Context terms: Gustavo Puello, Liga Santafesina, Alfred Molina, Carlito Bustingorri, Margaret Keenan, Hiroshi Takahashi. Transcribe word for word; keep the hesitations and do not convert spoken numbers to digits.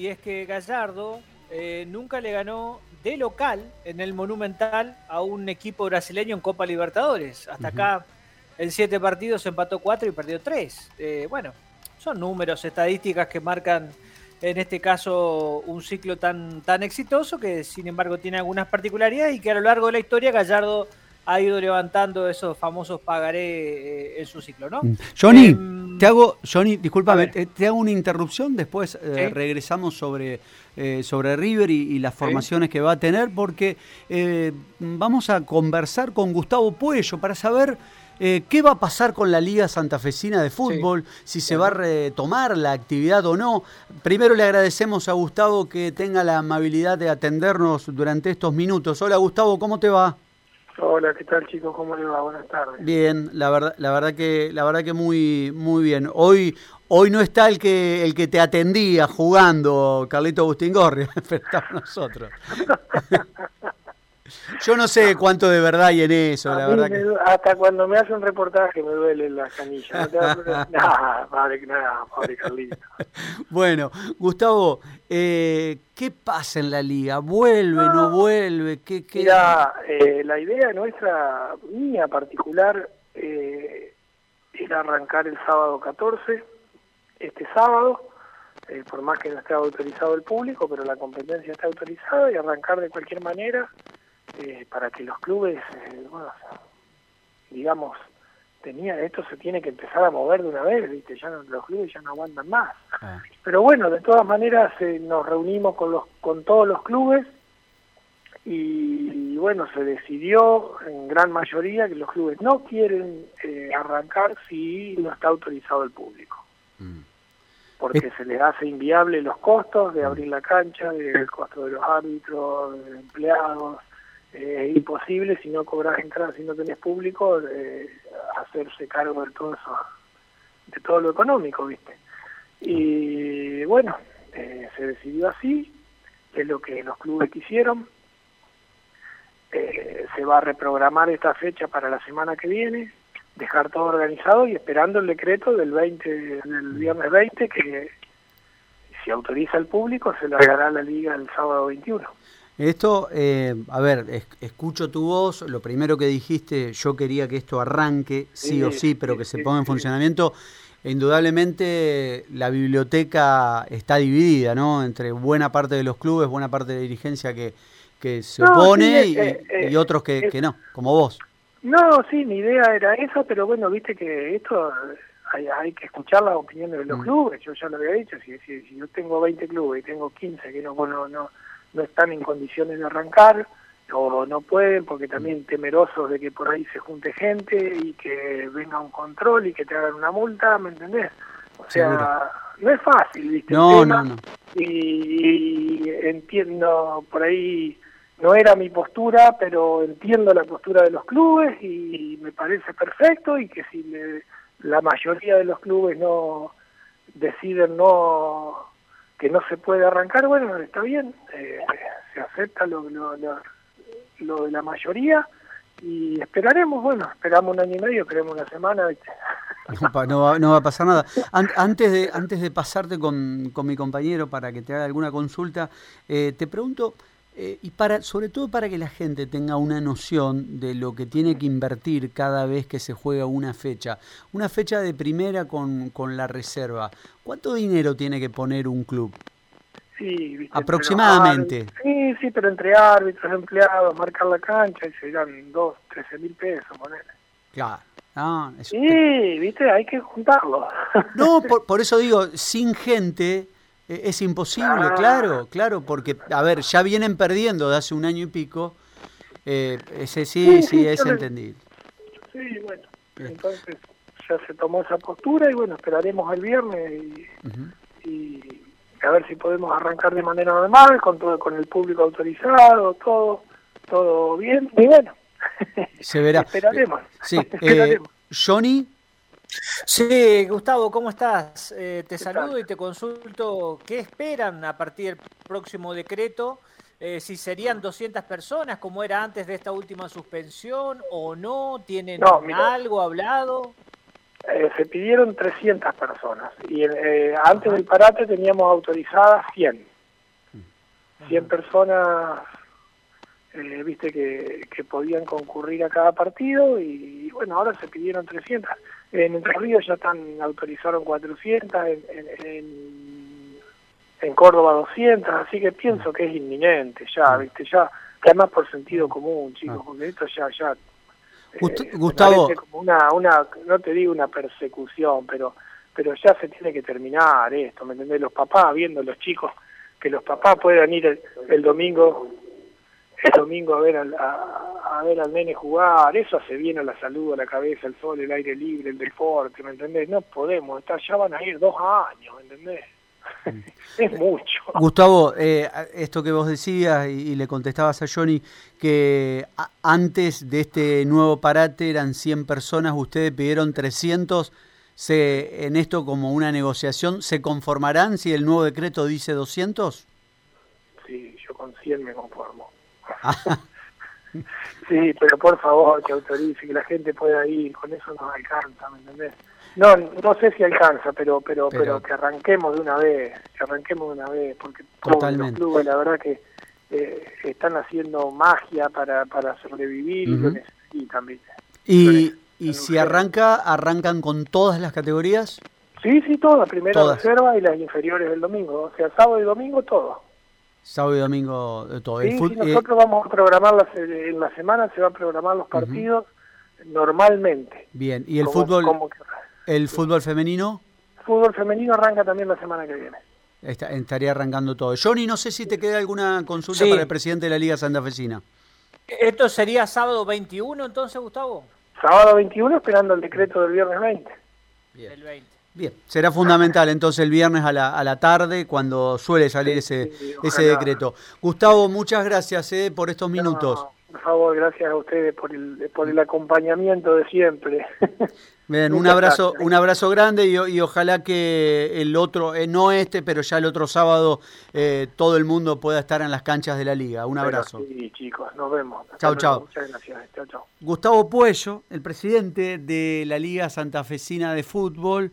y es que Gallardo eh, nunca le ganó de local en el Monumental a un equipo brasileño en Copa Libertadores. Hasta uh-huh. acá, en siete partidos empató cuatro y perdió tres. Eh, bueno, son números, estadísticas que marcan en este caso un ciclo tan, tan exitoso que sin embargo tiene algunas particularidades y que a lo largo de la historia Gallardo ha ido levantando esos famosos pagaré eh, en su ciclo, ¿no? Johnny, eh, te hago, Johnny, discúlpame, te, te hago una interrupción, después eh, ¿sí? regresamos sobre, eh, sobre River y, y las formaciones ¿sí? que va a tener, porque eh, vamos a conversar con Gustavo Puello para saber eh, qué va a pasar con la Liga Santafesina de Fútbol, sí. si se sí. va a retomar la actividad o no. Primero le agradecemos a Gustavo que tenga la amabilidad de atendernos durante estos minutos. Hola Gustavo, ¿cómo te va? Hola, ¿qué tal chicos? ¿Cómo les va? Buenas tardes. Bien, la verdad, la verdad que, la verdad que muy, muy bien. Hoy, hoy no está el que, el que te atendía jugando, Carlito Bustingorri, pero estamos nosotros. Yo no sé cuánto de verdad hay en eso, a la verdad que... du- hasta cuando me hace un reportaje me duele la canilla. No te vas a... nada, padre, nada, padre Carlito. Bueno, Gustavo, eh, ¿qué pasa en la liga? ¿Vuelve, no, no vuelve? ¿Qué, qué... Mira, eh, la idea nuestra, mía particular, eh, era arrancar el sábado catorce, este sábado, eh, por más que no esté autorizado el público, pero la competencia está autorizada y arrancar de cualquier manera. Eh, para que los clubes, eh, bueno, o sea, digamos, tenía esto se tiene que empezar a mover de una vez, viste, ya no, los clubes ya no aguantan más. Ah. Pero bueno, de todas maneras eh, nos reunimos con los con todos los clubes y, y bueno, se decidió en gran mayoría que los clubes no quieren eh, arrancar si no está autorizado el público. Mm. Porque se les hace inviable los costos de abrir la cancha, el costo de los árbitros, de los empleados. Es eh, imposible si no cobras entradas, si no tenés público, eh, hacerse cargo de todo eso, de todo lo económico, ¿viste? Y bueno, eh, se decidió así, que es lo que los clubes quisieron. Eh, se va a reprogramar esta fecha para la semana que viene, dejar todo organizado y esperando el decreto del veinte, del viernes veinte, que si autoriza el público se largará la liga el sábado veintiuno. Esto, eh, a ver, escucho tu voz, lo primero que dijiste, yo quería que esto arranque, sí, sí o sí, pero que se ponga en funcionamiento. Indudablemente la biblioteca está dividida, ¿no? Entre buena parte de los clubes, buena parte de la dirigencia que, que se no, opone sí, eh, y, eh, y otros que, eh, que no, como vos. No, sí, mi idea era esa, pero bueno, viste que esto hay, hay que escuchar las opiniones de los mm. clubes, yo ya lo había dicho, si, si, si yo tengo veinte clubes y tengo quince que no, bueno, no... no están en condiciones de arrancar o no pueden porque también temerosos de que por ahí se junte gente y que venga un control y que te hagan una multa, ¿me entendés? O sea, Seguro. No es fácil, ¿viste? No, no, no. Y, y entiendo, por ahí no era mi postura, pero entiendo la postura de los clubes y me parece perfecto y que si le, la mayoría de los clubes no deciden no... que no se puede arrancar, bueno, está bien, eh, se acepta lo, lo, lo, lo de la mayoría y esperaremos, bueno, esperamos un año y medio, esperemos una semana. Opa, no, va, no va a pasar nada. An- antes de antes de pasarte con, con mi compañero para que te haga alguna consulta, eh, te pregunto, eh, y para sobre todo para que la gente tenga una noción de lo que tiene que invertir cada vez que se juega una fecha, una fecha de primera con, con la reserva, ¿cuánto dinero tiene que poner un club? Sí, viste, aproximadamente. Sí, sí, pero entre árbitros, empleados, marcar la cancha, y serán dos, trece mil pesos, poner. Claro. Ah, eso sí, te... viste, hay que juntarlo. No, por, por eso digo, sin gente eh, es imposible, ah. claro, claro, porque, a ver, ya vienen perdiendo de hace un año y pico. Eh, ese sí, sí, sí, sí es entendible. Le... Sí, bueno, Bien. entonces... ya se tomó esa postura y bueno, esperaremos el viernes y, uh-huh. y a ver si podemos arrancar de manera normal, con todo, con el público autorizado, todo todo bien, y bueno, se verá. esperaremos. Sí. esperaremos. Eh, Johnny. Sí, Gustavo, ¿cómo estás? Eh, te saludo tal? y te consulto, ¿qué esperan a partir del próximo decreto? Eh, si serían doscientas personas, como era antes de esta última suspensión, o no, ¿tienen no, algo hablado? eh, se pidieron trescientas personas y eh, antes del parate teníamos autorizadas cien personas, eh, viste, que, que podían concurrir a cada partido y, y bueno, ahora se pidieron trescientas. En Entre Ríos ya están, autorizaron cuatrocientas, en, en, en, en Córdoba doscientas, así que pienso que es inminente ya, viste, ya, que además por sentido común, chicos, porque esto ya, ya, eh, Gustavo, como una, una, no te digo una persecución, pero, pero ya se tiene que terminar esto, ¿me entendés? Los papás viendo a los chicos, que los papás puedan ir el, el domingo, el domingo a ver al, a, a ver al nene jugar, eso hace bien a la salud, a la cabeza, el sol, el aire libre, el deporte, ¿me entendés? No podemos estar, ya van a ir dos años, ¿me entendés? Es mucho. Gustavo, eh, esto que vos decías y, y le contestabas a Johnny, que a, antes de este nuevo parate eran cien personas, ustedes pidieron trescientas, se, en esto como una negociación, ¿se conformarán si el nuevo decreto dice doscientas? Sí, yo con cien me conformo. Sí, pero por favor que autorice, que la gente pueda ir, con eso nos alcanza, ¿me entendés? No, no sé si alcanza, pero pero pero, pero que arranquemos de una vez, que arranquemos de una vez, porque todos los clubes, la verdad que eh, están haciendo magia para, para sobrevivir, uh-huh. y lo necesitan, ¿viste? ¿Y, y si arranca, arrancan con todas las categorías? Sí, sí, todas, primera todas. Reserva y las inferiores del domingo, o sea, sábado y domingo todo. Sábado y domingo todo. Sí, el fut- si nosotros eh... vamos a programar, las, en la semana se va a programar los partidos uh-huh. normalmente. Bien, ¿y el como, fútbol? Como que... ¿El fútbol femenino? El fútbol femenino arranca también la semana que viene. Está, estaría arrancando todo. Johnny, no sé si te queda alguna consulta sí. para el presidente de la Liga Santafesina. ¿Esto sería sábado veintiuno entonces, Gustavo? Sábado veintiuno esperando el decreto del viernes veinte. Bien. El veinte. Bien, será fundamental entonces el viernes a la, a la tarde cuando suele salir sí, ese, sí, ese decreto. Gustavo, muchas gracias eh, por estos minutos. No. Por favor, gracias a ustedes por el, por el acompañamiento de siempre. Bien, un abrazo, un abrazo grande y, y ojalá que el otro, eh, no este, pero ya el otro sábado eh, todo el mundo pueda estar en las canchas de la Liga. Un abrazo. Pero sí, chicos, nos vemos. Chao, chao. Muchas gracias. Chao, chao. Gustavo Puello, el presidente de la Liga Santafesina de Fútbol.